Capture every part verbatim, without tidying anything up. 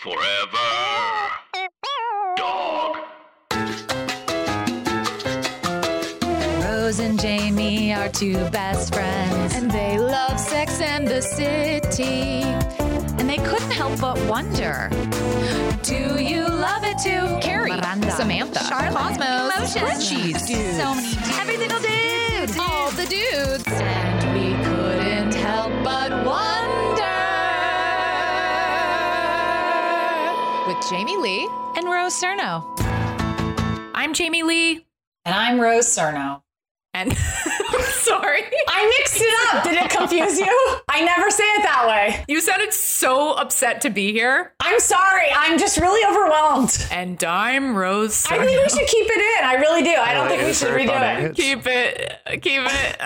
Forever Dog. Rose and Jamie are two best friends, and they love Sex and the City. And they couldn't help but wonder, do you love it too? Carrie, Miranda, Samantha, Charlotte, Cosmos, Richie's, dudes. So many dudes. Every single dude, dude. All the dudes. And we couldn't help but wonder. With Jamie Lee and Rose Cerno. I'm Jamie Lee. And I'm Rose Cerno. And I'm sorry. I mixed it up. Did it confuse you? I never say it that way. You sounded so upset to be here. I'm sorry. I'm just really overwhelmed. And I'm Rose Cerno. I think we should keep it in. I really do. I don't I think we should redo it. Keep it. Keep it.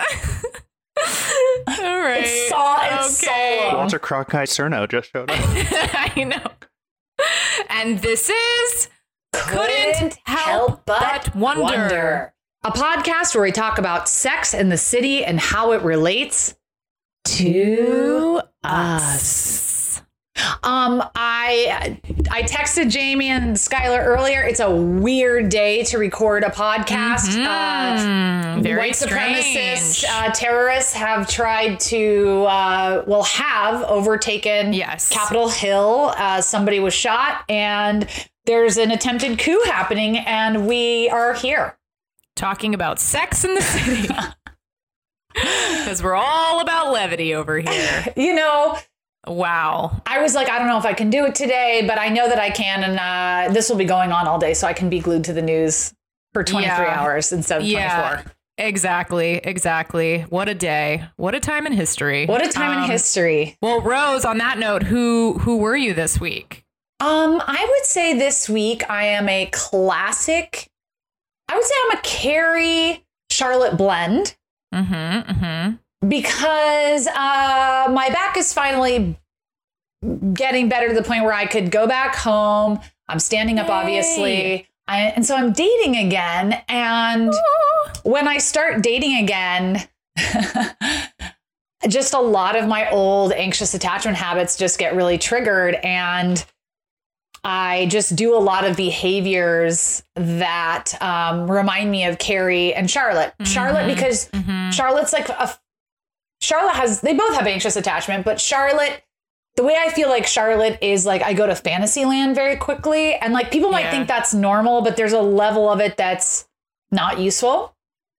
All right. It's so, it's okay. So Walter Cronkite Cerno just showed up. I know. And this is Couldn't, Couldn't Help But Wonder. Wonder, a podcast where we talk about Sex and the City and how it relates to us. Um, I I texted Jamie and Skylar earlier. It's a weird day to record a podcast. Mm-hmm. Uh, Very white supremacists, uh, terrorists have tried to, uh, well, have overtaken yes. Capitol Hill. Uh, somebody was shot, and there's an attempted coup happening, and we are here talking about Sex in the City because we're all about levity over here. You know. Wow. I was like, I don't know if I can do it today, but I know that I can. And uh, this will be going on all day, so I can be glued to the news for twenty-three yeah. hours instead of yeah. twenty-four. Exactly. Exactly. What a day. What a time in history. What a time um, in history. Well, Rose, on that note, who who were you this week? Um, I would say this week I am a classic. I would say I'm a Carrie Charlotte blend. Mm-hmm. Mm-hmm. Because uh, my back is finally getting better to the point where I could go back home. I'm standing up, Yay. obviously. I, and so I'm dating again. And Aww. when I start dating again, just a lot of my old anxious attachment habits just get really triggered. And I just do a lot of behaviors that um, remind me of Carrie and Charlotte. Mm-hmm. Charlotte, because mm-hmm. Charlotte's like a Charlotte has, they both have anxious attachment, but Charlotte, the way I feel like Charlotte is like, I go to fantasy land very quickly. And like, people might yeah. think that's normal, but there's a level of it that's not useful.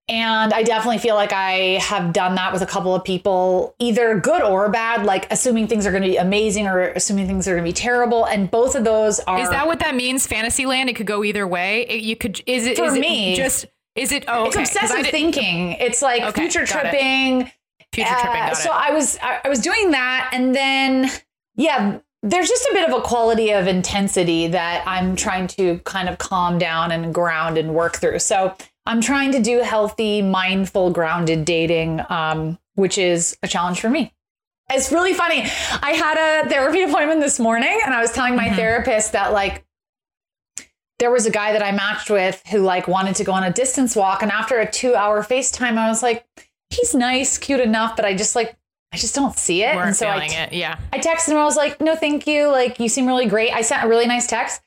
And I definitely feel like I have done that with a couple of people, either good or bad, like assuming things are going to be amazing or assuming things are going to be terrible. And both of those are. Is that what that means? Fantasy land? It could go either way. It, you could, is it, For is me, it just, is it, oh, okay. It's obsessive thinking. It's like okay, future tripping. It. Future tripping. Uh, so it. I was I was doing that, and then yeah, there's just a bit of a quality of intensity that I'm trying to kind of calm down and ground and work through. So I'm trying to do healthy, mindful, grounded dating, um, which is a challenge for me. It's really funny. I had a therapy appointment this morning, and I was telling my mm-hmm. therapist that like there was a guy that I matched with who like wanted to go on a distance walk, and after a two hour FaceTime, I was like, he's nice, cute enough, but I just like, I just don't see it. Weren't and so I, t- it. Yeah. I texted him. I was like, no, thank you. Like, you seem really great. I sent a really nice text,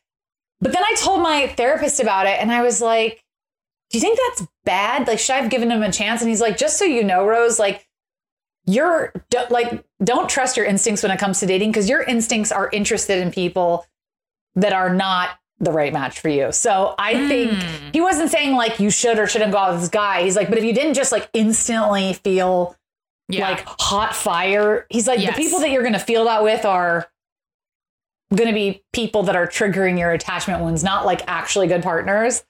but then I told my therapist about it. And I was like, do you think that's bad? Like, should I have given him a chance? And he's like, just so you know, Rose, like you're don't, like, don't trust your instincts when it comes to dating. Cause your instincts are interested in people that are not the right match for you. So I mm. think he wasn't saying like you should or shouldn't go out with this guy. He's like, but if you didn't just like instantly feel yeah. like hot fire, he's like, yes. the people that you're going to feel that with are going to be people that are triggering your attachment wounds, not like actually good partners.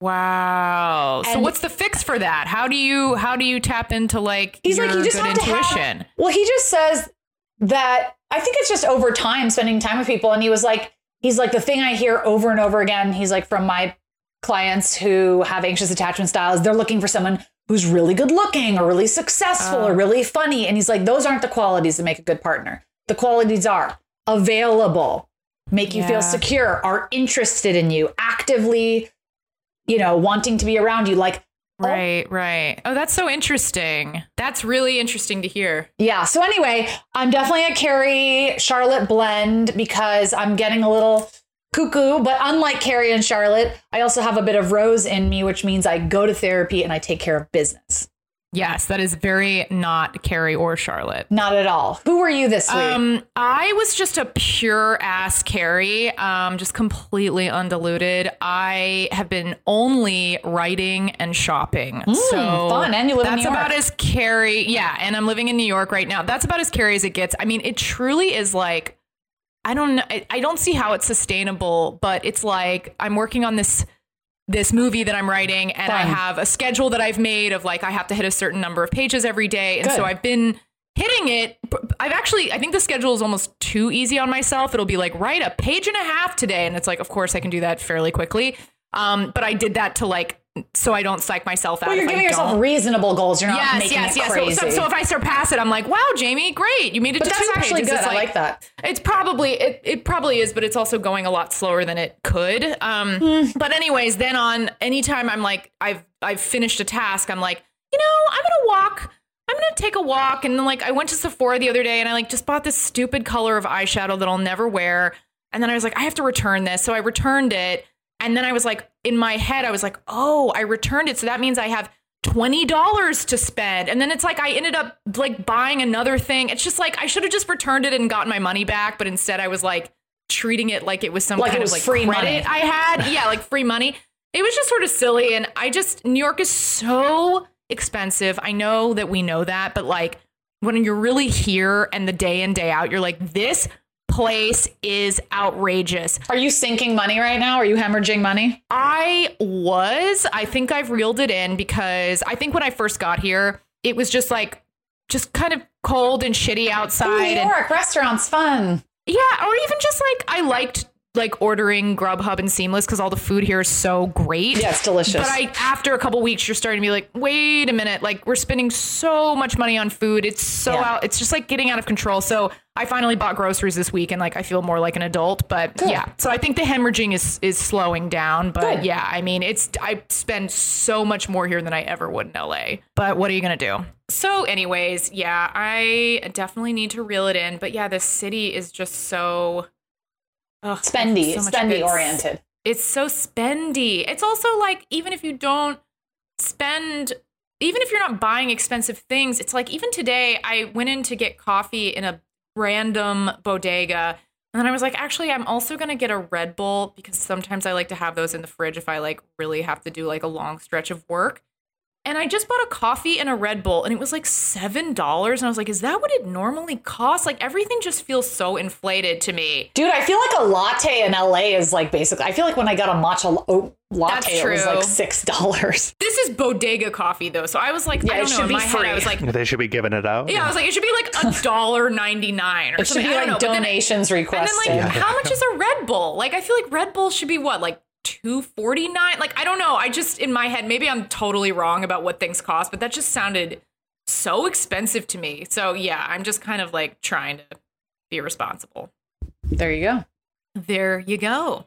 Wow. And so what's the fix for that? How do you, how do you tap into like, he's your like, you just good have intuition? To have, well, he just says that I think it's just over time spending time with people. And he was like, he's like, the thing I hear over and over again, he's like, from my clients who have anxious attachment styles, they're looking for someone who's really good looking or really successful oh. or really funny. And he's like, those aren't the qualities that make a good partner. The qualities are available, make you yeah. feel secure, are interested in you, actively, you know, wanting to be around you. Like, right, oh. right. Oh, that's so interesting. That's really interesting to hear. Yeah. So anyway, I'm definitely a Carrie Charlotte blend because I'm getting a little cuckoo, but unlike Carrie and Charlotte, I also have a bit of Rose in me, which means I go to therapy and I take care of business. Yes, that is very not Carrie or Charlotte. Not at all. Who were you this week? Um, I was just a pure ass Carrie, um, just completely undiluted. I have been only writing and shopping. Mm, so fun. And you live in New York. That's about as Carrie. Yeah. And I'm living in New York right now. That's about as Carrie as it gets. I mean, it truly is like, I don't know. I, I don't see how it's sustainable, but it's like I'm working on this this movie that I'm writing and fun. I have a schedule that I've made of like, I have to hit a certain number of pages every day. And Good. So I've been hitting it. I've actually, I think the schedule is almost too easy on myself. It'll be like, write a page and a half today. And it's like, of course I can do that fairly quickly. Um, but I did that to like, so I don't psych myself out. Well, you're giving yourself reasonable goals. You're not yes, making yes, it yes. crazy. So, so, so if I surpass it, I'm like, wow, Jamie, great. You made it but to two pages. But that's actually good. Like, I like that. It's probably, it, it probably is, but it's also going a lot slower than it could. Um, mm. But anyways, then on anytime I'm like, I've, I've finished a task. I'm like, you know, I'm going to walk. I'm going to take a walk. And then like, I went to Sephora the other day and I like just bought this stupid color of eyeshadow that I'll never wear. And then I was like, I have to return this. So I returned it. And then I was like, in my head, I was like, oh, I returned it. So that means I have twenty dollars to spend. And then it's like I ended up like buying another thing. It's just like I should have just returned it and gotten my money back. But instead I was like treating it like it was some like kind of like free credit money I had. Yeah, like free money. It was just sort of silly. And I just New York is so expensive. I know that we know that. But like when you're really here and the day in, day out, you're like this place is outrageous. Are you sinking money right now? Are you hemorrhaging money? I was. I think I've reeled it in because I think when I first got here, it was just like, just kind of cold and shitty outside. Ooh, New York, and, restaurants, fun. Yeah. Or even just like, I liked like ordering Grubhub and Seamless because all the food here is so great. Yeah, it's delicious. But I, after a couple weeks, you're starting to be like, wait a minute. Like we're spending so much money on food. It's so yeah. out. It's just like getting out of control. So I finally bought groceries this week and like I feel more like an adult, but Good. Yeah. So I think the hemorrhaging is is slowing down, but Good. Yeah, I mean, it's I spend so much more here than I ever would in L A. But what are you going to do? So anyways, yeah, I definitely need to reel it in, but yeah, this city is just so oh, spendy, so spendy good. Oriented. It's so spendy. It's also like even if you don't spend even if you're not buying expensive things, it's like even today I went in to get coffee in a random bodega. And then I was like, actually, I'm also going to get a Red Bull because sometimes I like to have those in the fridge if I like really have to do like a long stretch of work. And I just bought a coffee and a Red Bull and it was like seven dollars. And I was like, is that what it normally costs? Like everything just feels so inflated to me. Dude, I feel like a latte in L A is like basically, I feel like when I got a matcha oh, latte, it was like six dollars. This is bodega coffee though. So I was like, yeah, I don't know, in my free. Head, I was like. They should be giving it out. Yeah, I was like, it should be like one dollar and ninety-nine cents or it something. It should be like know, donations then, requested. And then like, yeah. how much is a Red Bull? Like, I feel like Red Bull should be what? Like, two forty-nine. Like, I don't know. I just in my head, maybe I'm totally wrong about what things cost, but that just sounded so expensive to me. So, yeah, I'm just kind of like trying to be responsible. There you go. There you go.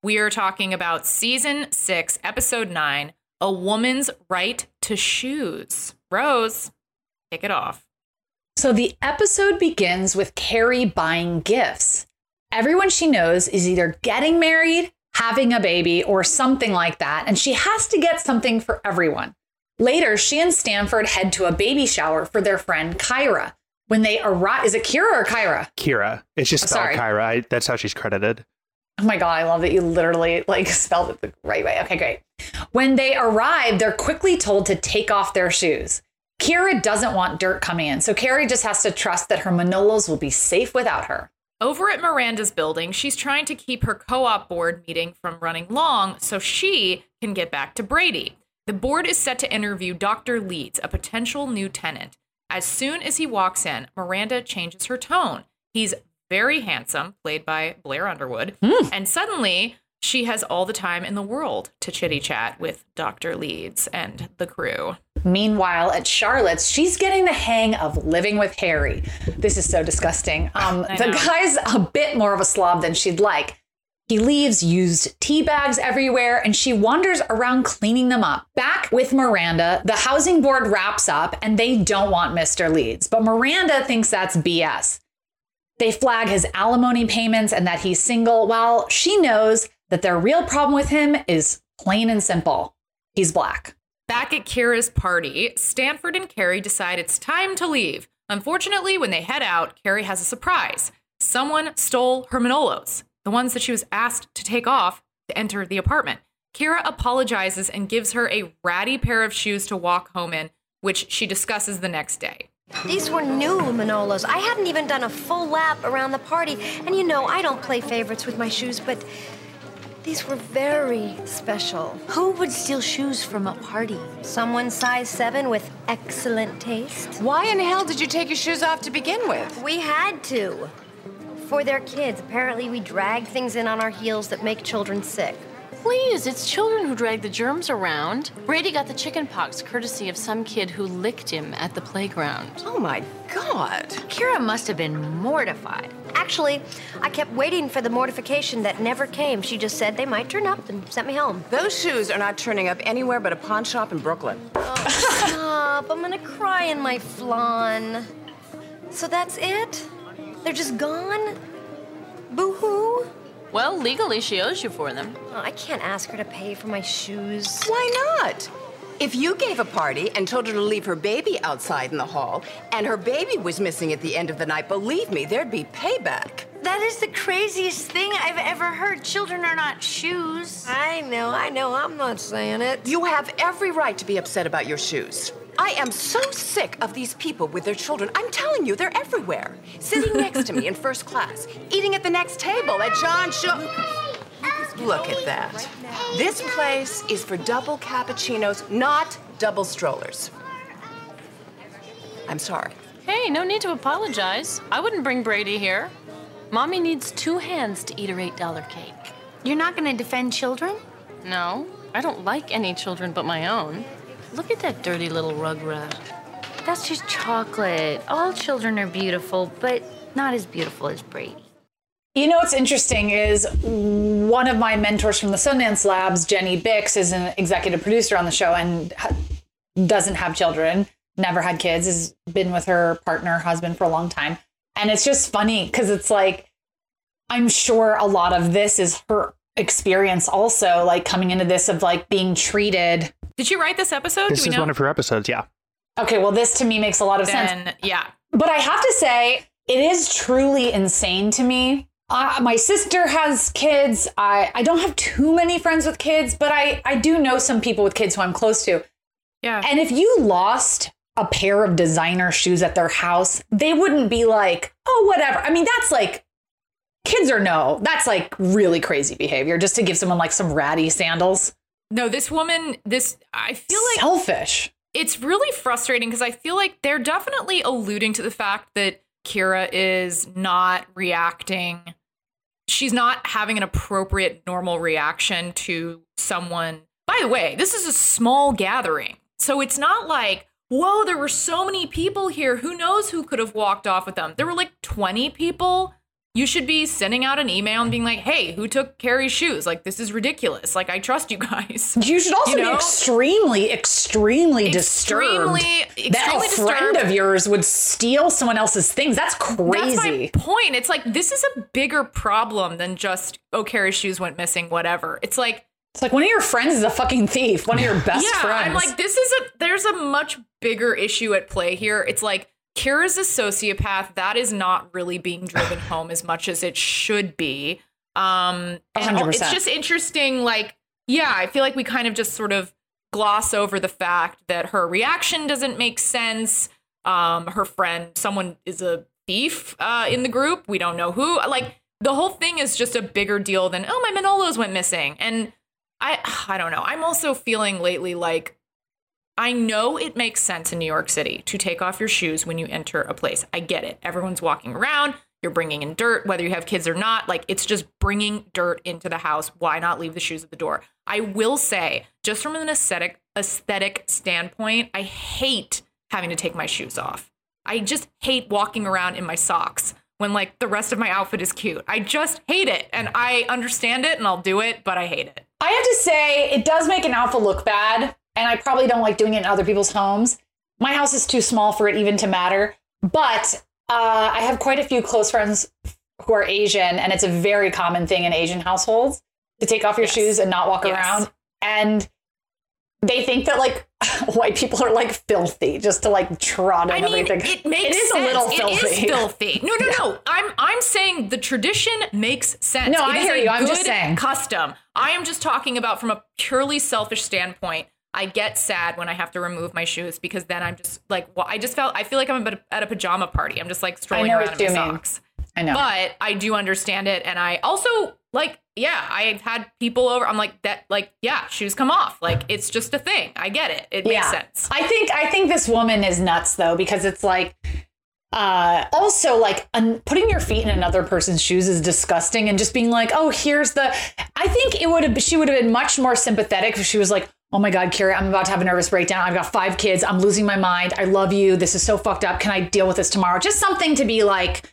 we are talking about Season six, Episode nine, A Woman's Right to Shoes. Rose, kick it off. So the episode begins with Carrie buying gifts. Everyone she knows is either getting married, having a baby, or something like that, and she has to get something for everyone. Later, she and Stanford head to a baby shower for their friend Kyra. When they arrive, is it Kira or Kyra? Kira. It's just spelled oh, Kyra. I, that's how she's credited. Oh my God, I love that you literally like spelled it the right way. Okay, great. When they arrive, they're quickly told to take off their shoes. Kira doesn't want dirt coming in, so Carrie just has to trust that her Manolos will be safe without her. Over at Miranda's building, she's trying to keep her co-op board meeting from running long so she can get back to Brady. The board is set to interview Doctor Leeds, a potential new tenant. As soon as he walks in, Miranda changes her tone. He's very handsome, played by Blair Underwood, mm. and suddenly she has all the time in the world to chitty-chat with Doctor Leeds and the crew. Meanwhile, at Charlotte's, she's getting the hang of living with Harry. This is so disgusting. Um, the guy's a bit more of a slob than she'd like. He leaves used tea bags everywhere, and she wanders around cleaning them up. Back with Miranda, the housing board wraps up, and they don't want Mister Leeds. But Miranda thinks that's B S. They flag his alimony payments and that he's single, while she knows that their real problem with him is plain and simple. He's black. Back at Kira's party, Stanford and Carrie decide it's time to leave. Unfortunately, when they head out, Carrie has a surprise. Someone stole her Manolos, the ones that she was asked to take off to enter the apartment. Kira apologizes and gives her a ratty pair of shoes to walk home in, which she discusses the next day. These were new Manolos. I hadn't even done a full lap around the party. And you know, I don't play favorites with my shoes, but... these were very special. Who would steal shoes from a party? Someone size seven with excellent taste. Why in the hell did you take your shoes off to begin with? We had to. For their kids. Apparently we drag things in on our heels that make children sick. Please, it's children who drag the germs around. Brady got the chicken pox courtesy of some kid who licked him at the playground. Oh my God. Kira must have been mortified. Actually, I kept waiting for the mortification that never came. She just said they might turn up and sent me home. Those shoes are not turning up anywhere but a pawn shop in Brooklyn. Oh, stop. I'm gonna cry in my flan. So that's it? They're just gone? Boo-hoo? Well, legally, she owes you for them. Oh, I can't ask her to pay for my shoes. Why not? If you gave a party and told her to leave her baby outside in the hall, and her baby was missing at the end of the night, believe me, there'd be payback. That is the craziest thing I've ever heard. Children are not shoes. I know, I know, I'm not saying it. You have every right to be upset about your shoes. I am so sick of these people with their children. I'm telling you, they're everywhere. Sitting next to me in first class, eating at the next table at John Shaw. Look at that. This place is for double cappuccinos, not double strollers. I'm sorry. Hey, no need to apologize. I wouldn't bring Brady here. Mommy needs two hands to eat her eight dollar cake. You're not going to defend children? No, I don't like any children but my own. Look at that dirty little rug rat. That's just chocolate. All children are beautiful, but not as beautiful as Brady. You know what's interesting is one of my mentors from the Sundance Labs, Jenny Bix, is an executive producer on the show and doesn't have children, never had kids, has been with her partner, husband for a long time. And it's just funny because it's like, I'm sure a lot of this is her experience also, like coming into this of like being treated. Did you write this episode? This Do we is know? One of her episodes. Yeah. Okay. Well, this to me makes a lot of then, sense. Yeah. But I have to say, it is truly insane to me. Uh, my sister has kids. I, I don't have too many friends with kids, but I, I do know some people with kids who I'm close to. Yeah. And if you lost a pair of designer shoes at their house, they wouldn't be like, oh, whatever. I mean, that's like kids or no. That's like really crazy behavior just to give someone like some ratty sandals. No, this woman, this I feel like selfish. It's really frustrating because I feel like they're definitely alluding to the fact that Kira is not reacting. She's not having an appropriate normal reaction to someone. By the way, this is a small gathering. So it's not like, whoa, there were so many people here. Who knows who could have walked off with them? There were like twenty people. You should be sending out an email and being like, hey, who took Carrie's shoes? Like, this is ridiculous. Like, I trust you guys. You should also you know? be extremely, extremely, extremely disturbed. Extremely that a disturbed. friend of yours would steal someone else's things. That's crazy. That's my point. It's like, this is a bigger problem than just, oh, Carrie's shoes went missing, whatever. It's like, it's like one of your friends is a fucking thief. One of your best yeah, friends. Yeah, I'm like, this is a, there's a much bigger issue at play here. It's like, Kira's a sociopath. That is not really being driven home as much as it should be. Um, and one hundred percent. It's just interesting. Like, yeah, I feel like we kind of just sort of gloss over the fact that her reaction doesn't make sense. Um, her friend, someone is a thief uh, in the group. We don't know who. Like, the whole thing is just a bigger deal than, oh, my Manolos went missing. And I, I don't know. I'm also feeling lately like, I know it makes sense in New York City to take off your shoes when you enter a place. I get it. Everyone's walking around. You're bringing in dirt, whether you have kids or not. Like, it's just bringing dirt into the house. Why not leave the shoes at the door? I will say, just from an aesthetic aesthetic standpoint, I hate having to take my shoes off. I just hate walking around in my socks when, like, the rest of my outfit is cute. I just hate it. And I understand it and I'll do it, but I hate it. I have to say, it does make an outfit look bad. And I probably don't like doing it in other people's homes. My house is too small for it even to matter. But uh, I have quite a few close friends who are Asian, and it's a very common thing in Asian households to take off your yes. shoes and not walk yes. around. And they think that, like, white people are, like, filthy, just to, like, trot on I mean, everything. It makes It is sense. a little filthy. It is filthy. No, no, yeah. no. I'm I'm saying the tradition makes sense. No, it I hear you. I'm just saying. Custom. I am just talking about from a purely selfish standpoint. I get sad when I have to remove my shoes because then I'm just like, well, I just felt, I feel like I'm at a pajama party. I'm just like strolling around in my socks. I know. But I do understand it. And I also like, yeah, I've had people over. I'm like that, like, yeah, shoes come off. Like, it's just a thing. I get it. It makes sense. I think, I think this woman is nuts though, because it's like, uh, also like un- putting your feet in another person's shoes is disgusting. And just being like, oh, here's the, I think it would have, she would have been much more sympathetic if she was like, oh my God, Kira, I'm about to have a nervous breakdown. I've got five kids. I'm losing my mind. I love you. This is so fucked up. Can I deal with this tomorrow? Just something to be like,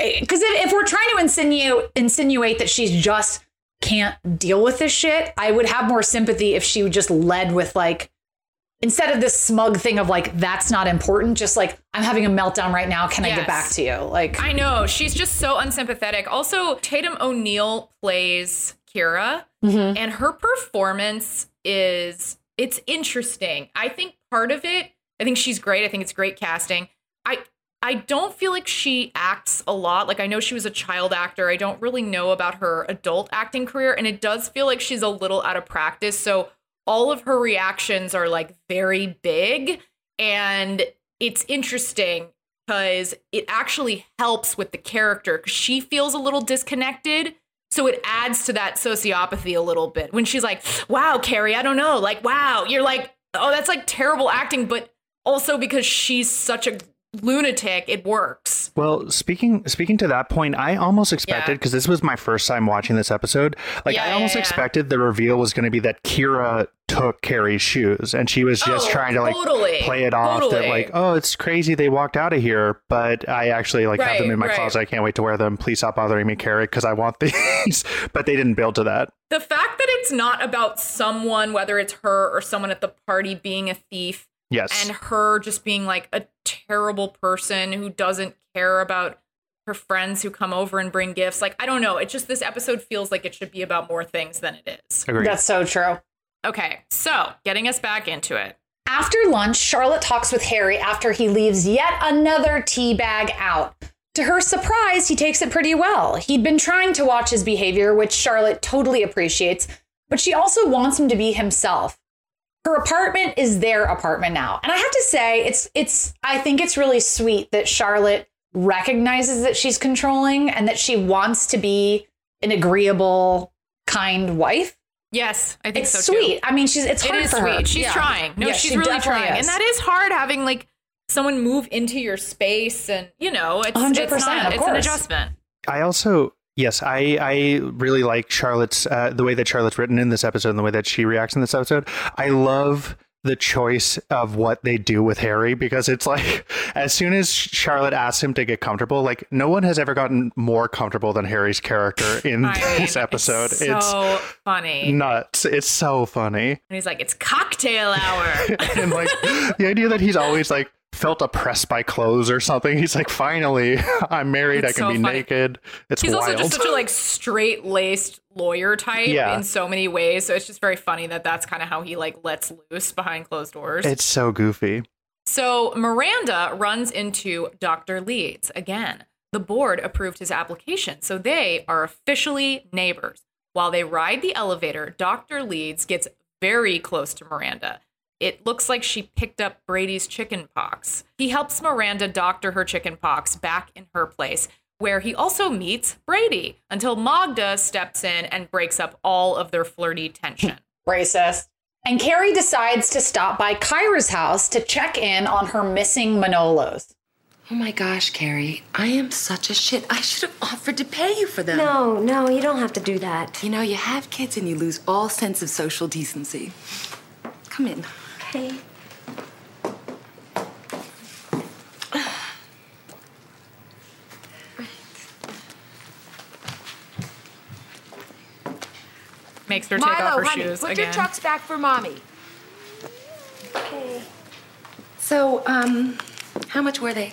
because if, if we're trying to insinuate, insinuate that she just can't deal with this shit, I would have more sympathy if she would just led with like, instead of this smug thing of like, that's not important. Just like, I'm having a meltdown right now. Can yes. I get back to you? Like, I know she's just so unsympathetic. Also, Tatum O'Neal plays Kira mm-hmm. and her performance is it's interesting. I think part of it, I think she's great. I think it's great casting. I I don't feel like she acts a lot. Like, I know she was a child actor. I don't really know about her adult acting career. And it does feel like she's a little out of practice. So all of her reactions are like very big. And it's interesting because it actually helps with the character because she feels a little disconnected. So it adds to that sociopathy a little bit when she's like, wow, Carrie, I don't know. Like, wow, you're like, oh, that's like terrible acting. But also because she's such a lunatic, it works. Well, speaking speaking to that point, I almost expected because yeah. this was my first time watching this episode. Like, yeah, I almost yeah, yeah. expected the reveal was going to be that Kira took Carrie's shoes and she was just oh, trying to like totally, play it off totally. that like, oh, it's crazy they walked out of here, but I actually like right, have them in my right. closet. I can't wait to wear them. Please stop bothering me, Carrie, because I want these. But they didn't build to that. The fact that it's not about someone, whether it's her or someone at the party being a thief, yes, and her just being like a terrible person who doesn't care about her friends who come over and bring gifts. Like, I don't know. It just, this episode feels like it should be about more things than it is. Agreed. That's so true. Okay. So getting us back into it. After lunch, Charlotte talks with Harry after he leaves yet another tea bag out. To her surprise, he takes it pretty well. He'd been trying to watch his behavior, which Charlotte totally appreciates, but she also wants him to be himself. Her apartment is their apartment now. And I have to say, it's it's I think it's really sweet that Charlotte recognizes that she's controlling and that she wants to be an agreeable, kind wife. Yes, I think it's so sweet. Too. It's sweet. I mean, she's it's it hard is for sweet. Her. She's yeah. trying. No, yeah, she's she really trying. Is. And that is hard, having like someone move into your space, and you know, it's one hundred percent, it's, not, it's an adjustment. I also. Yes, I, I really like Charlotte's, uh, the way that Charlotte's written in this episode and the way that she reacts in this episode. I love the choice of what they do with Harry, because it's like, as soon as Charlotte asks him to get comfortable, like no one has ever gotten more comfortable than Harry's character in I this mean, episode. It's so it's funny. Nuts. It's so funny. And he's like, it's cocktail hour. And like the idea that he's always like, felt oppressed by clothes or something. He's like, finally, I'm married. It's I can so be funny. Naked. It's He's wild. He's also just such a like straight laced lawyer type yeah. in so many ways. So it's just very funny that that's kind of how he like lets loose behind closed doors. It's so goofy. So Miranda runs into Doctor Leeds again. The board approved his application, so they are officially neighbors. While they ride the elevator, Doctor Leeds gets very close to Miranda. It looks like she picked up Brady's chicken pox. He helps Miranda doctor her chicken pox back in her place, where he also meets Brady, until Magda steps in and breaks up all of their flirty tension. Racist. And Carrie decides to stop by Kyra's house to check in on her missing Manolos. Oh my gosh, Carrie, I am such a shit. I should have offered to pay you for them. No, no, you don't have to do that. You know, you have kids and you lose all sense of social decency. Come in. Hey. Right. Makes her take Milo, off her honey, shoes put again. Your trucks back for mommy. Okay. So, um, how much were they?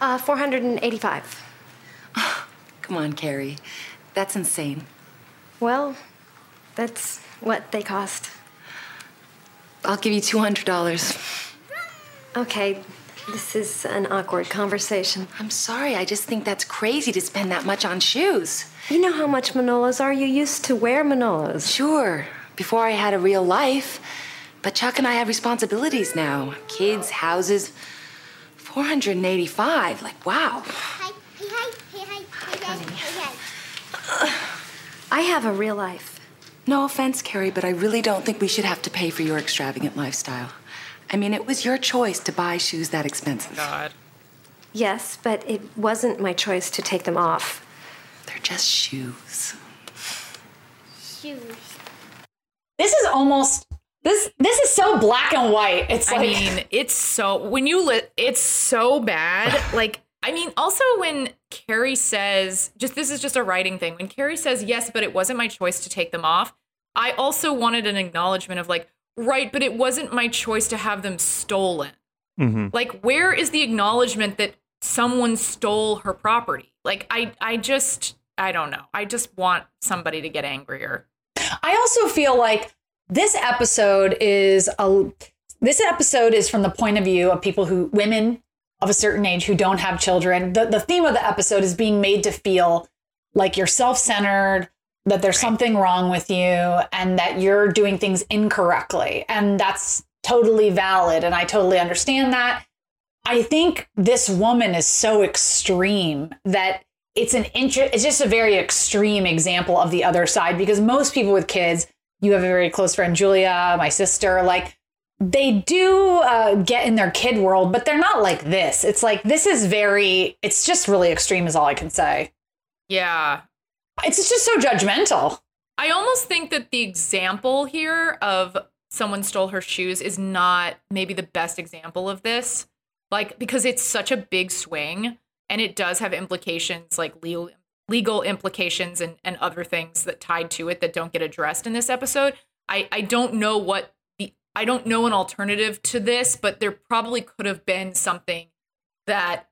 Uh, four hundred and eighty-five. Oh, come on, Carrie, that's insane. Well, that's what they cost. I'll give you two hundred dollars. Okay, this is an awkward conversation. I'm sorry, I just think that's crazy to spend that much on shoes. You know how much Manolos are? You used to wear Manolos. Sure, before I had a real life. But Chuck and I have responsibilities now. Kids, houses, four hundred eighty-five, like wow. Hi, hey, hi, hey, hi, hi, hi, hi, hi. I have a real life. No offense, Carrie, but I really don't think we should have to pay for your extravagant lifestyle. I mean, it was your choice to buy shoes that expensive. God. Yes, but it wasn't my choice to take them off. They're just shoes. Shoes. This is almost this. This is so black and white. It's. Like... I mean, it's so when you li- it's so bad. Like, I mean, also when. Carrie says, just this is just a writing thing. When Carrie says, yes, but it wasn't my choice to take them off, I also wanted an acknowledgement of like, right, but it wasn't my choice to have them stolen. Mm-hmm. Like, where is the acknowledgement that someone stole her property? Like, I, I just, I don't know. I just want somebody to get angrier. I also feel like this episode is a, this episode is from the point of view of people who, women, of a certain age who don't have children. The, the theme of the episode is being made to feel like you're self-centered, that there's right. something wrong with you and that you're doing things incorrectly. And that's totally valid. And I totally understand that. I think this woman is so extreme that it's an inter- it's just a very extreme example of the other side, because most people with kids, you have a very close friend, Julia, my sister, like, they do uh, get in their kid world, but they're not like this. It's like, this is very, it's just really extreme is all I can say. Yeah. It's just so judgmental. I almost think that the example here of someone stole her shoes is not maybe the best example of this. Like, because it's such a big swing and it does have implications, like legal, legal implications and, and other things that tied to it that don't get addressed in this episode. I, I don't know what, I don't know an alternative to this, but there probably could have been something that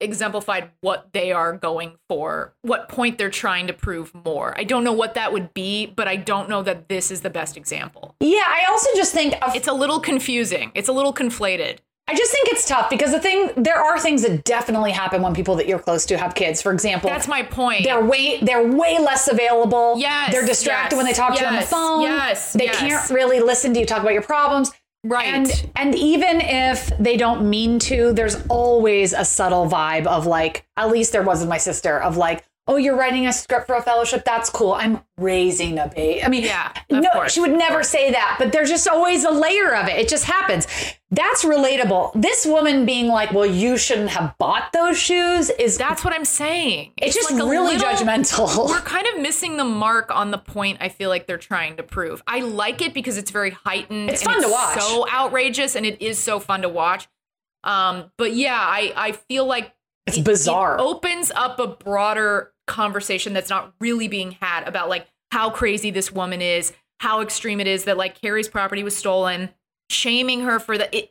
exemplified what they are going for, what point they're trying to prove more. I don't know what that would be, but I don't know that this is the best example. Yeah, I also just think of- it's a little confusing. It's a little conflated. I just think it's tough because the thing, there are things that definitely happen when people that you're close to have kids. For example, that's my point. They're way, they're way less available. Yes, they're distracted yes, when they talk yes, to you on the phone. Yes, they yes. can't really listen to you talk about your problems. Right. And and even if they don't mean to, there's always a subtle vibe of like, at least there was with my sister, of like, oh, you're writing a script for a fellowship. That's cool. I'm raising a baby. I mean, yeah, no, course, she would never say that, but there's just always a layer of it. It just happens. That's relatable. This woman being like, well, you shouldn't have bought those shoes is. That's what I'm saying. It's, it's just like really little, judgmental. We're kind of missing the mark on the point I feel like they're trying to prove. I like it because it's very heightened. It's and fun it's to watch. So outrageous. And it is so fun to watch. Um, but yeah, I, I feel like. It's it, bizarre. It opens up a broader conversation that's not really being had about like how crazy this woman is, how extreme it is that like Carrie's property was stolen, shaming her for that. It,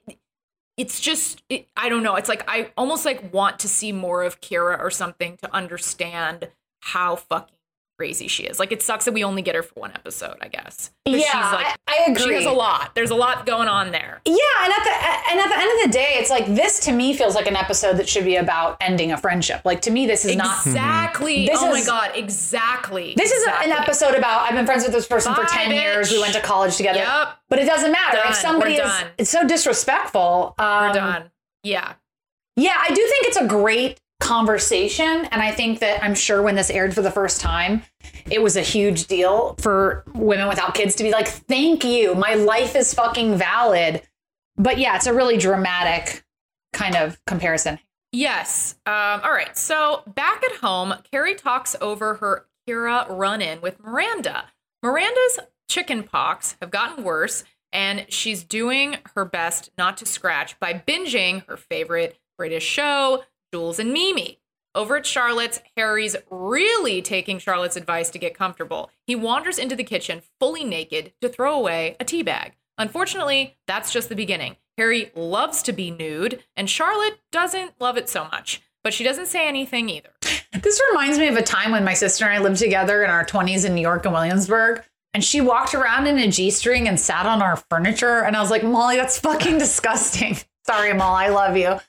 it's just, it, I don't know. It's like, I almost like want to see more of Kira or something to understand how fucking crazy she is. Like, it sucks that we only get her for one episode, I guess. Yeah, she's like, I, I agree. She has a lot. There's a lot going on there. Yeah, and at the and at the end of the day, it's like, this to me feels like an episode that should be about ending a friendship. Like, to me, this is not exactly. This oh is, my god, exactly. This is exactly. an episode about I've been friends with this person Bye, for ten bitch. years. We went to college together. Yep. But it doesn't matter done. if somebody We're is. Done. It's so disrespectful. Um, We're done. Yeah. Yeah, I do think it's a great conversation, and I think that I'm sure when this aired for the first time, it was a huge deal for women without kids to be like, thank you, my life is fucking valid. But yeah, it's a really dramatic kind of comparison. Yes. Um, all right. So back at home, Carrie talks over her Kira run-in with Miranda. Miranda's chicken pox have gotten worse, and she's doing her best not to scratch by binging her favorite British show, Jules and Mimi. Over at Charlotte's, Harry's really taking Charlotte's advice to get comfortable. He wanders into the kitchen fully naked to throw away a tea bag. Unfortunately, that's just the beginning. Harry loves to be nude, and Charlotte doesn't love it so much, but she doesn't say anything either. This reminds me of a time when my sister and I lived together in our twenties in New York and Williamsburg. And she walked around in a G-string and sat on our furniture. And I was like, Molly, that's fucking disgusting. Sorry, Molly, I love you.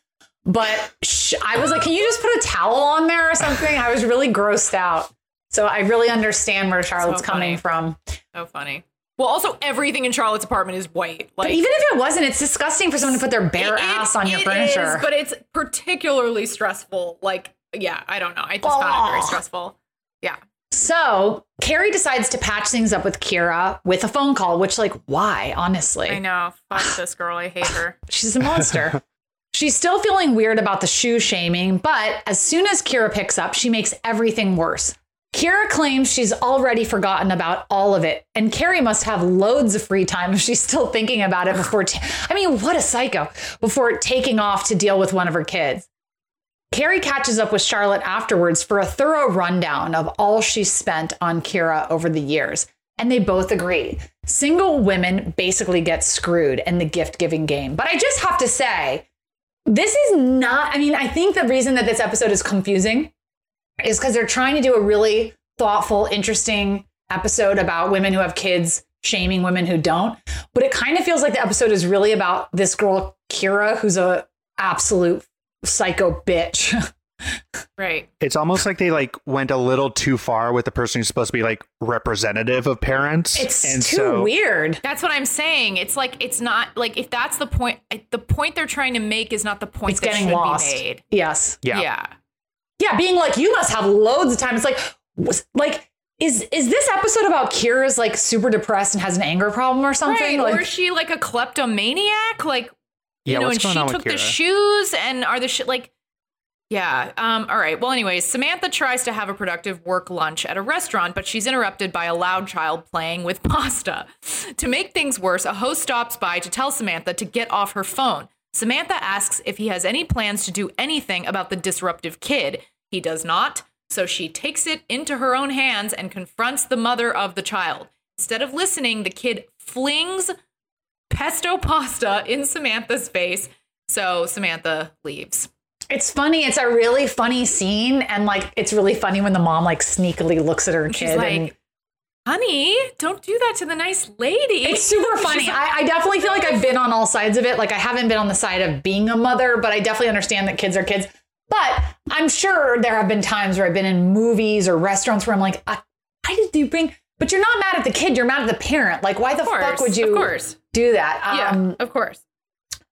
But sh- I was like, can you just put a towel on there or something? I was really grossed out. So I really understand where Charlotte's so coming from. So funny. Well, also, everything in Charlotte's apartment is white. Like, but even if it wasn't, it's disgusting for someone to put their bare it, ass on it, your it furniture. Is, but it's particularly stressful. Like, yeah, I don't know. I just oh. found it very stressful. Yeah. So Carrie decides to patch things up with Kira with a phone call, which, like, why? Honestly, I know. Fuck this girl. I hate her. She's a monster. She's still feeling weird about the shoe shaming, but as soon as Kira picks up, she makes everything worse. Kira claims she's already forgotten about all of it, and Carrie must have loads of free time if she's still thinking about it before, ta- I mean, what a psycho, before taking off to deal with one of her kids. Carrie catches up with Charlotte afterwards for a thorough rundown of all she spent on Kira over the years, and they both agree. Single women basically get screwed in the gift-giving game. But I just have to say, this is not, I mean, I think the reason that this episode is confusing is because they're trying to do a really thoughtful, interesting episode about women who have kids shaming women who don't. But it kind of feels like the episode is really about this girl, Kira, who's a absolute psycho bitch. Right. It's almost like they like went a little too far with the person who's supposed to be like representative of parents. It's and too so, weird. That's what I'm saying. It's like, it's not like, if that's the point, the point they're trying to make is not the point it's that getting should lost. Be made. Yes. Yeah. Yeah. Yeah. Being like, you must have loads of time. It's like, was, like, Is is this episode about Kira's like super depressed and has an anger problem or something? Right. Like, or is she like a kleptomaniac? Like, yeah, you know, and she took the shoes and are the shit like. Yeah. Um, all right. Well, anyways, Samantha tries to have a productive work lunch at a restaurant, but she's interrupted by a loud child playing with pasta. To make things worse, a host stops by to tell Samantha to get off her phone. Samantha asks if he has any plans to do anything about the disruptive kid. He does not. So she takes it into her own hands and confronts the mother of the child. Instead of listening, the kid flings pesto pasta in Samantha's face. So Samantha leaves. It's funny. It's a really funny scene. And like, it's really funny when the mom like sneakily looks at her She's kid like, and honey, don't do that to the nice lady. It's super funny. Like, I, I definitely feel like I've been on all sides of it. Like I haven't been on the side of being a mother, but I definitely understand that kids are kids. But I'm sure there have been times where I've been in movies or restaurants where I'm like, I, I did you bring, but you're not mad at the kid. You're mad at the parent. Like, why of the course, fuck would you of course. do that? Um, yeah, of course.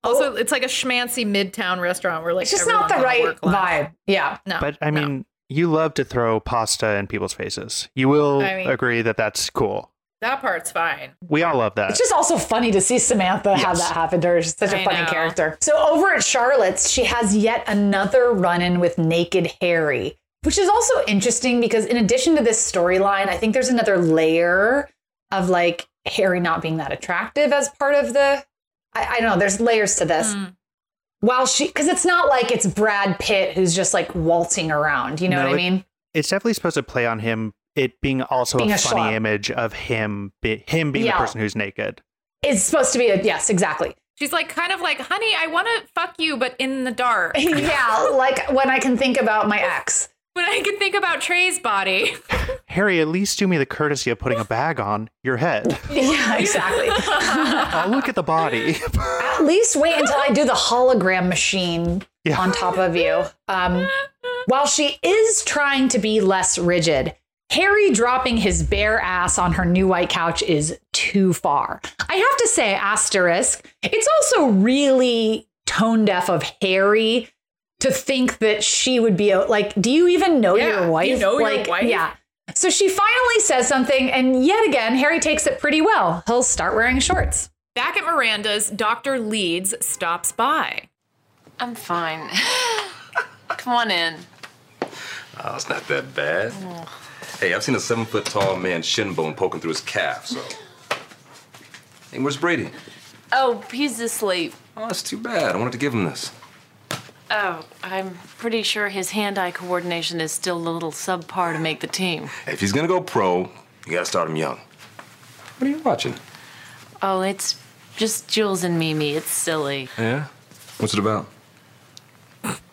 Also, oh, it's like a schmancy midtown restaurant where like it's just not the right vibe. Yeah. No. But I mean, no. you love to throw pasta in people's faces. You will I mean, agree that that's cool. That part's fine. We all love that. It's just also funny to see Samantha yes. have that happen to her. She's such I a funny know. character. So over at Charlotte's, she has yet another run-in with Naked Harry, which is also interesting because in addition to this storyline, I think there's another layer of like Harry not being that attractive as part of the... I, I don't know. There's layers to this. Mm. While she, because it's not like it's Brad Pitt who's just like waltzing around. You know no, what I it, mean? It's definitely supposed to play on him. It being also being a, a funny schlub. image of him, be, him being yeah. the person who's naked. It's supposed to be a yes, exactly. She's like kind of like, honey, I want to fuck you, but in the dark. yeah, like when I can think about my ex. When I can think about Trey's body. Harry, at least do me the courtesy of putting a bag on your head. Yeah, exactly. I'll look at the body. At least wait until I do the hologram machine yeah. on top of you. Um, while she is trying to be less rigid, Harry dropping his bare ass on her new white couch is too far. I have to say, asterisk, it's also really tone deaf of Harry to think that she would be like, do you even know yeah, your wife? You know like, your wife? Yeah. So she finally says something. And yet again, Harry takes it pretty well. He'll start wearing shorts. Back at Miranda's, Doctor Leeds stops by. I'm fine. Come on in. Oh, it's not that bad. Oh. Hey, I've seen a seven foot tall man's shin bone poking through his calf, so. Hey, where's Brady? Oh, he's asleep. Oh, that's too bad. I wanted to give him this. Oh, I'm pretty sure his hand-eye coordination is still a little subpar to make the team. If he's gonna go pro, you gotta start him young. What are you watching? Oh, it's just Jules and Mimi. It's silly. Yeah? What's it about?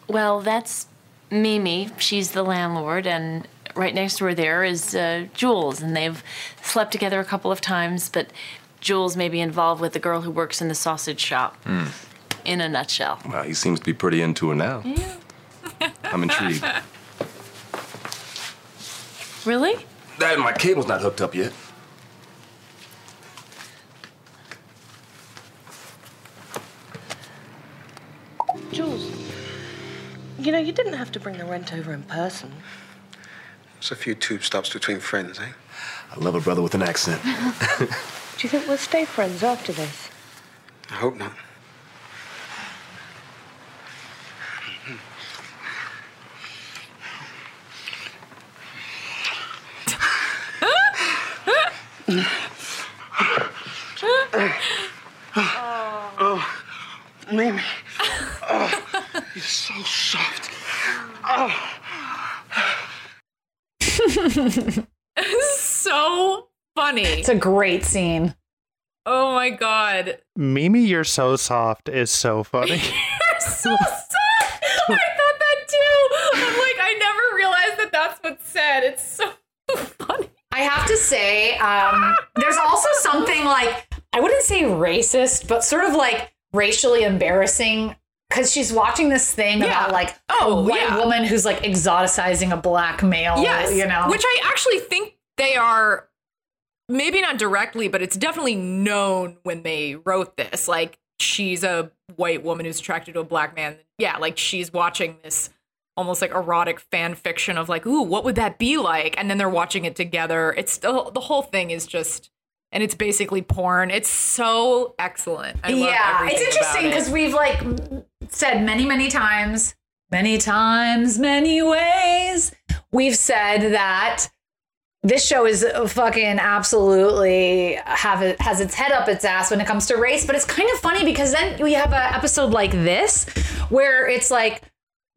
Well, that's Mimi. She's the landlord, and right next to her there is uh, Jules, and they've slept together a couple of times, but Jules may be involved with the girl who works in the sausage shop. Mm. In a nutshell. Well, he seems to be pretty into her now. Yeah. I'm intrigued. Really? That my cable's not hooked up yet. Jules, you know, you didn't have to bring the rent over in person. There's a few tube stops between friends, eh? I love a brother with an accent. Do you think we'll stay friends after this? I hope not. Oh, Mimi. Oh, you're so soft. Oh. So funny. It's a great scene. Oh my God. Mimi, you're so soft is so funny. You're so soft. I thought that too. I'm like, I never realized that that's what's said. It's so funny. I have to say, um, there's also something like, I wouldn't say racist, but sort of like racially embarrassing because she's watching this thing yeah. about like oh, a white yeah. woman who's like exoticizing a black male. Yes, you know, which I actually think they are maybe not directly, but it's definitely known when they wrote this. Like she's a white woman who's attracted to a black man. Yeah, like she's watching this almost like erotic fan fiction of like, ooh, what would that be like? And then they're watching it together. It's the, the whole thing is just, and it's basically porn. It's so excellent. I love yeah, it's interesting because it. we've like said many, many times, many times, many ways. We've said that this show is fucking absolutely have it, has its head up its ass when it comes to race. But it's kind of funny because then we have an episode like this where it's like,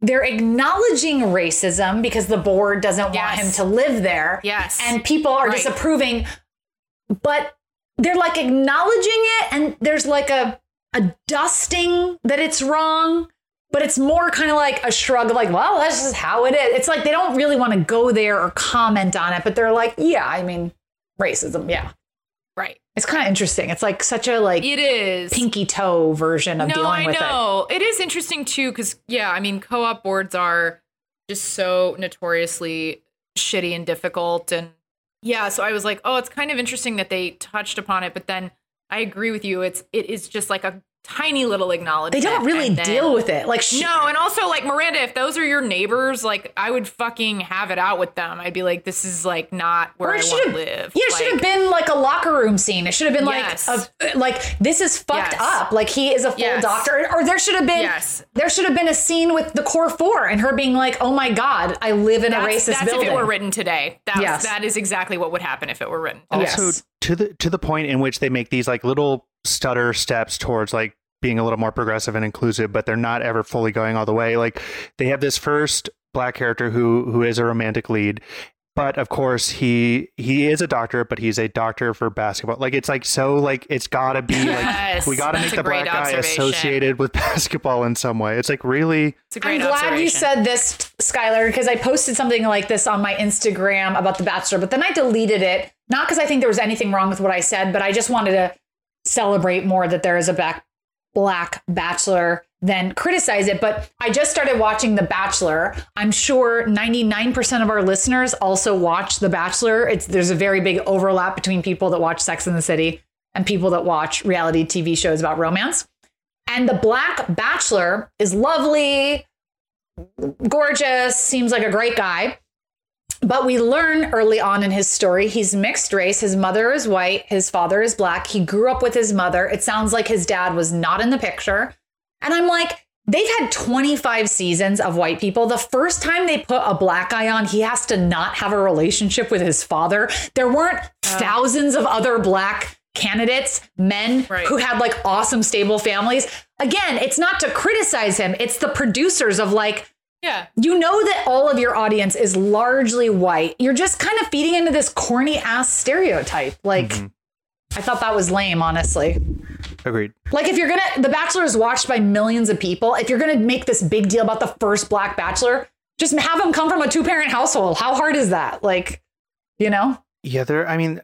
they're acknowledging racism because the board doesn't yes. want him to live there. Yes. And people are right. disapproving, but they're like acknowledging it. And there's like a, a dusting that it's wrong, But it's more kind of like a shrug of like, well, that's just how it is. It's like they don't really want to go there or comment on it, but they're like, yeah, I mean, racism. Yeah. Right. It's kind of interesting. It's like such a like it is pinky toe version of no, dealing I with know. it. It is interesting, too, because, yeah, I mean, co-op boards are just so notoriously shitty and difficult. And yeah, so I was like, oh, it's kind of interesting that they touched upon it. But then I agree with you. It's it is just like a tiny little acknowledgement. They don't really then, deal with it. Like sh- No. And also, like, Miranda, if those are your neighbors, like, I would fucking have it out with them. I'd be like, this is like not where I want to live. Yeah, it like, should have been like a locker room scene. It should have been yes. like, a, like, this is fucked yes. up. Like, he is a full yes. doctor. Or there should have been yes. there should have been a scene with the core four and her being like, oh, my God, I live in that's, a racist that's building. That's if it were written today. That, yes. That is exactly what would happen if it were written. Also, yes. to the to the point in which they make these like little stutter steps towards like being a little more progressive and inclusive, but they're not ever fully going all the way. Like they have this first black character who who is a romantic lead, but of course he he is a doctor, but he's a doctor for basketball. Like it's like so like it's gotta be like yes, we gotta make the black guy associated with basketball in some way. It's like really it's a great I'm glad you said this, Skylar, because I posted something like this on my Instagram about The Bachelor, but then I deleted it, not because I think there was anything wrong with what I said, but I just wanted to celebrate more that there is a back Black Bachelor then criticize it. But I just started watching The Bachelor. I'm sure ninety-nine percent of our listeners also watch The Bachelor. It's there's a very big overlap between people that watch Sex and the City and people that watch reality T V shows about romance. And the Black Bachelor is lovely, gorgeous, seems like a great guy. But we learn early on in his story, he's mixed race. His mother is white. His father is black. He grew up with his mother. It sounds like his dad was not in the picture. And I'm like, they've had twenty-five seasons of white people. The first time they put a black guy on, he has to not have a relationship with his father. There weren't oh. thousands of other black candidates, men right. who had like awesome, stable families. Again, it's not to criticize him. It's the producers of like, yeah, you know that all of your audience is largely white. You're just kind of feeding into this corny ass stereotype. Like, mm-hmm. I thought that was lame, honestly. Agreed. Like, if you're going to The Bachelor is watched by millions of people. If you're going to make this big deal about the first black bachelor, just have him come from a two parent household. How hard is that? Like, you know? Yeah, there. I mean,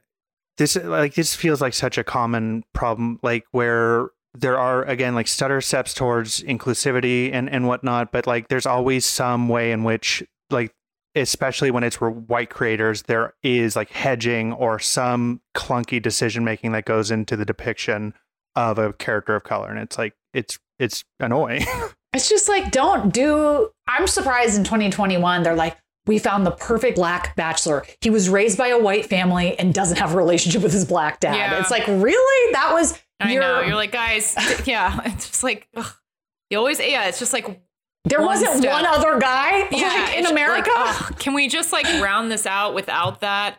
this like this feels like such a common problem, like where there are, again, like stutter steps towards inclusivity and, and whatnot, but like there's always some way in which, like, especially when it's white creators, there is like hedging or some clunky decision making that goes into the depiction of a character of color. And it's like, it's it's annoying. It's just like, don't do. I'm surprised in twenty twenty-one, they're like, we found the perfect black bachelor. He was raised by a white family and doesn't have a relationship with his black dad. Yeah. It's like, really? That was. I you're, know. You're like, guys, yeah. It's just like, ugh. You always, yeah, it's just like. There one wasn't step. one other guy yeah, like, in America? Like, can we just like round this out without that?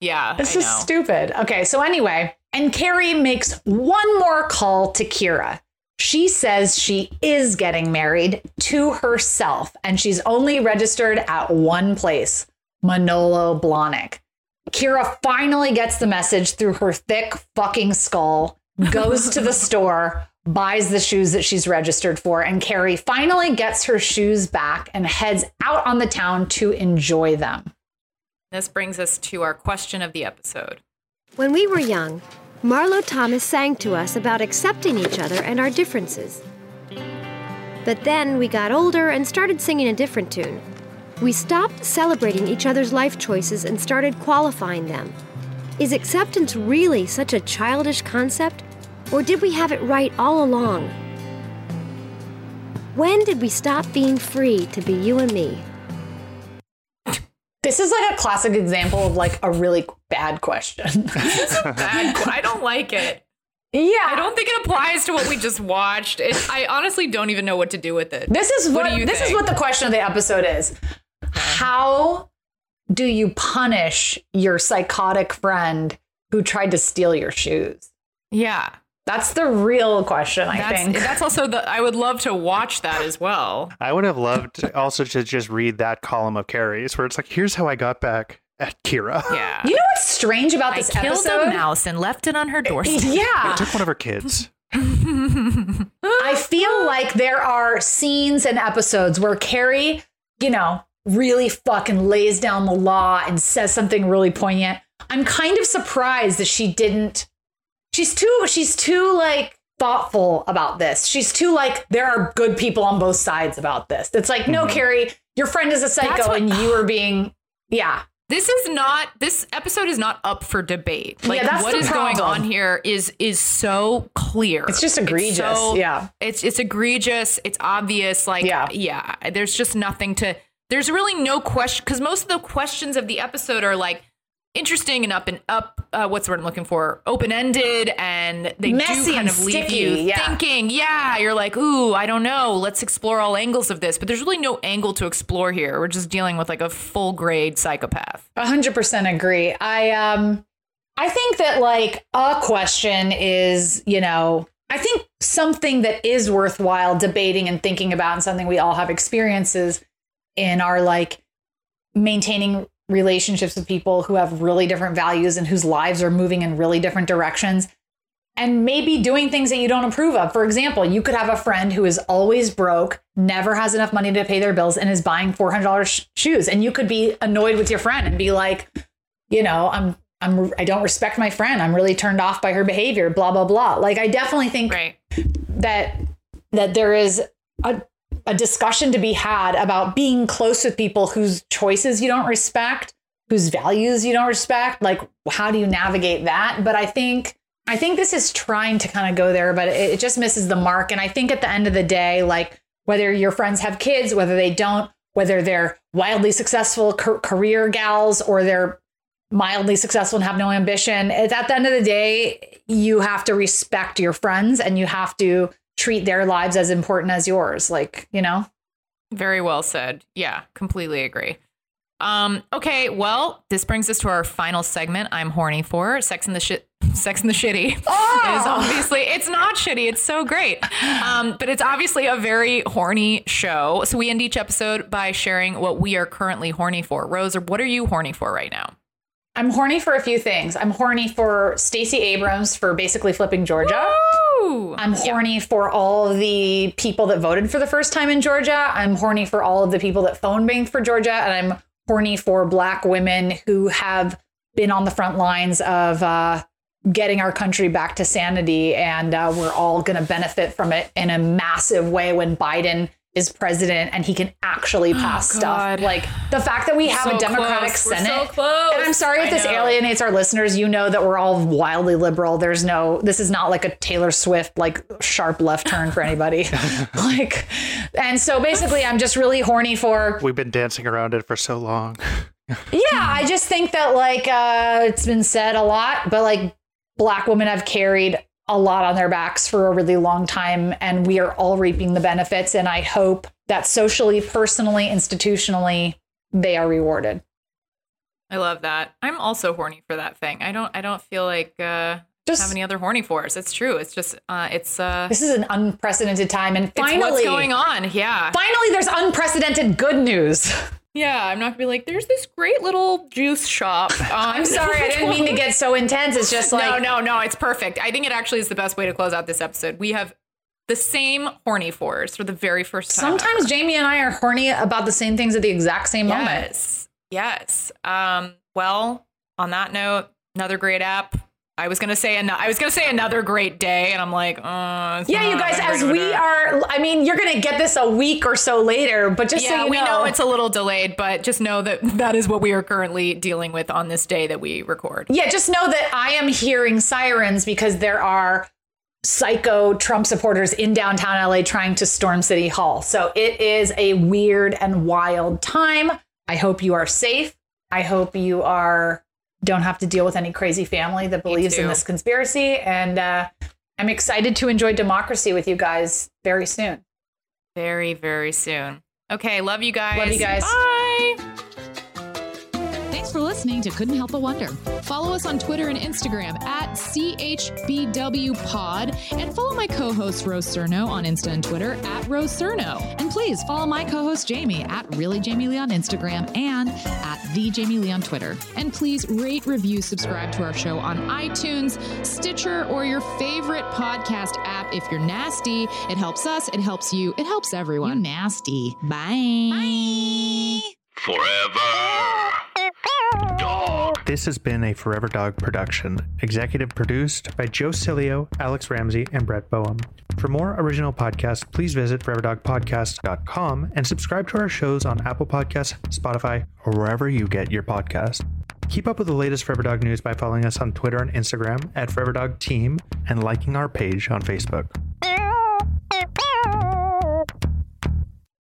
Yeah. This I is know. stupid. Okay. So anyway, and Carrie makes one more call to Kira. She says she is getting married to herself and she's only registered at one place, Manolo Blahnik. Kira finally gets the message through her thick fucking skull, goes to the store, buys the shoes that she's registered for, and Carrie finally gets her shoes back and heads out on the town to enjoy them. This brings us to our question of the episode. When we were young, Marlo Thomas sang to us about accepting each other and our differences. But then we got older and started singing a different tune. We stopped celebrating each other's life choices and started qualifying them. Is acceptance really such a childish concept, or did we have it right all along? When did we stop being free to be you and me? This is like a classic example of like a really bad question. It's a bad qu- I don't like it. Yeah. I don't think it applies to what we just watched. It, I honestly don't even know what to do with it. This is what, what do you this think? is what the question of the episode is. How do you punish your psychotic friend who tried to steal your shoes? Yeah. That's the real question, I that's, think. That's also the, I would love to watch that as well. I would have loved also to just read that column of Carrie's where it's like, here's how I got back at Kira. Yeah. You know what's strange about this I episode? I killed a mouse and left it on her doorstep. Yeah. I took one of her kids. I feel like there are scenes and episodes where Carrie, you know, really fucking lays down the law and says something really poignant. I'm kind of surprised that she didn't. She's too, she's too like thoughtful about this. She's too like, there are good people on both sides about this. It's like, mm-hmm. no, Carrie, your friend is a psycho what, and you are being. Yeah. This is not, this episode is not up for debate. Like yeah, what is problem. going on here is, is so clear. It's just egregious. It's so, yeah. It's, it's egregious. It's obvious. Like, yeah, yeah there's just nothing to, there's really no question. Cause most of the questions of the episode are like, interesting and up and up. Uh, what's the word I'm looking for? Open-ended, and they messy do kind of leave sticky, you yeah. thinking. Yeah, you're like, ooh, I don't know. Let's explore all angles of this, but there's really no angle to explore here. We're just dealing with like a full grade psychopath. A hundred percent agree. I um, I think that like a question is, you know, I think something that is worthwhile debating and thinking about, and something we all have experiences in, are like maintaining relationships with people who have really different values and whose lives are moving in really different directions, and maybe doing things that you don't approve of. For example, you could have a friend who is always broke, never has enough money to pay their bills, and is buying four hundred dollars shoes. And you could be annoyed with your friend and be like, you know, I'm, I'm, I don't respect my friend. I'm really turned off by her behavior, blah, blah, blah. Like, I definitely think right. that, that there is a, a discussion to be had about being close with people whose choices you don't respect, whose values you don't respect. Like, how do you navigate that? But I think, I think this is trying to kind of go there, but it, it just misses the mark. And I think at the end of the day, like, whether your friends have kids, whether they don't, whether they're wildly successful ca- career gals, or they're mildly successful and have no ambition, at the end of the day, you have to respect your friends, and you have to treat their lives as important as yours. Like, you know, very well said. Yeah, completely agree. Um, OK, well, this brings us to our final segment. I'm horny for Sex and the Shit. Sex and the Shitty oh! is obviously, it's not shitty. It's so great. Um, but it's obviously a very horny show. So we end each episode by sharing what we are currently horny for. Rose, what are you horny for right now? I'm horny for a few things. I'm horny for Stacey Abrams for basically flipping Georgia. Woo! I'm horny yeah. for all the people that voted for the first time in Georgia. I'm horny for all of the people that phone banked for Georgia. And I'm horny for Black women who have been on the front lines of uh, getting our country back to sanity. And uh, we're all going to benefit from it in a massive way when Biden is president and he can actually pass oh, stuff. Like, the fact that we have so a Democratic close. Senate. So close. And I'm sorry if I this know. alienates our listeners. You know that we're all wildly liberal. There's no, this is not like a Taylor Swift, like, sharp left turn for anybody. Like, and so basically I'm just really horny for. We've been dancing around it for so long. Yeah. I just think that, like, uh, it's been said a lot, but like, Black women have carried a lot on their backs for a really long time, and we are all reaping the benefits. And I hope that socially, personally, institutionally, they are rewarded. I love that. I'm also horny for that thing. I don't, I don't feel like, uh, just have any other horny for us. It's true. It's just, uh, it's, uh, this is an unprecedented time. And finally, what's going on? Yeah. Finally, there's unprecedented good news. Yeah, I'm not gonna be like, there's this great little juice shop. Um, I'm sorry, I didn't mean to get so intense. It's just like, no, no, no, it's perfect. I think it actually is the best way to close out this episode. We have the same horny fours for the very first time. Sometimes ever. Jamie and I are horny about the same things at the exact same yes. moment. Yes, yes. Um, well, on that note, another great app. I was going to say an- I was going to say another great day. And I'm like, uh, yeah, you guys, as we are. I mean, you're going to get this a week or so later, but just yeah, so you we know. know it's a little delayed, but just know that that is what we are currently dealing with on this day that we record. Yeah. Just know that I am hearing sirens because there are psycho Trump supporters in downtown L A trying to storm City Hall. So it is a weird and wild time. I hope you are safe. I hope you are. Don't have to deal with any crazy family that believes in this conspiracy. And uh, I'm excited to enjoy democracy with you guys very soon. Very, very soon. Okay. Love you guys. Love you guys. Bye. Thanks for listening. listening to Couldn't Help But Wonder. Follow us on Twitter and Instagram at C H B W Pod. And follow my co-host Rose Cerno on Insta and Twitter at Rose Cerno. And please follow my co-host Jamie at ReallyJamieLee on Instagram and at TheJamieLee on Twitter. And please rate, review, subscribe to our show on iTunes, Stitcher, or your favorite podcast app if you're nasty. It helps us. It helps you. It helps everyone. You nasty. Bye. Bye. Forever Dog. This has been a Forever Dog production, executive produced by Joe Cilio, Alex Ramsey, and Brett Boehm. For more original podcasts, please visit forever dog podcast dot com and subscribe to our shows on Apple Podcasts, Spotify, or wherever you get your podcasts. Keep up with the latest Forever Dog news by following us on Twitter and Instagram at Forever Dog Team and liking our page on Facebook.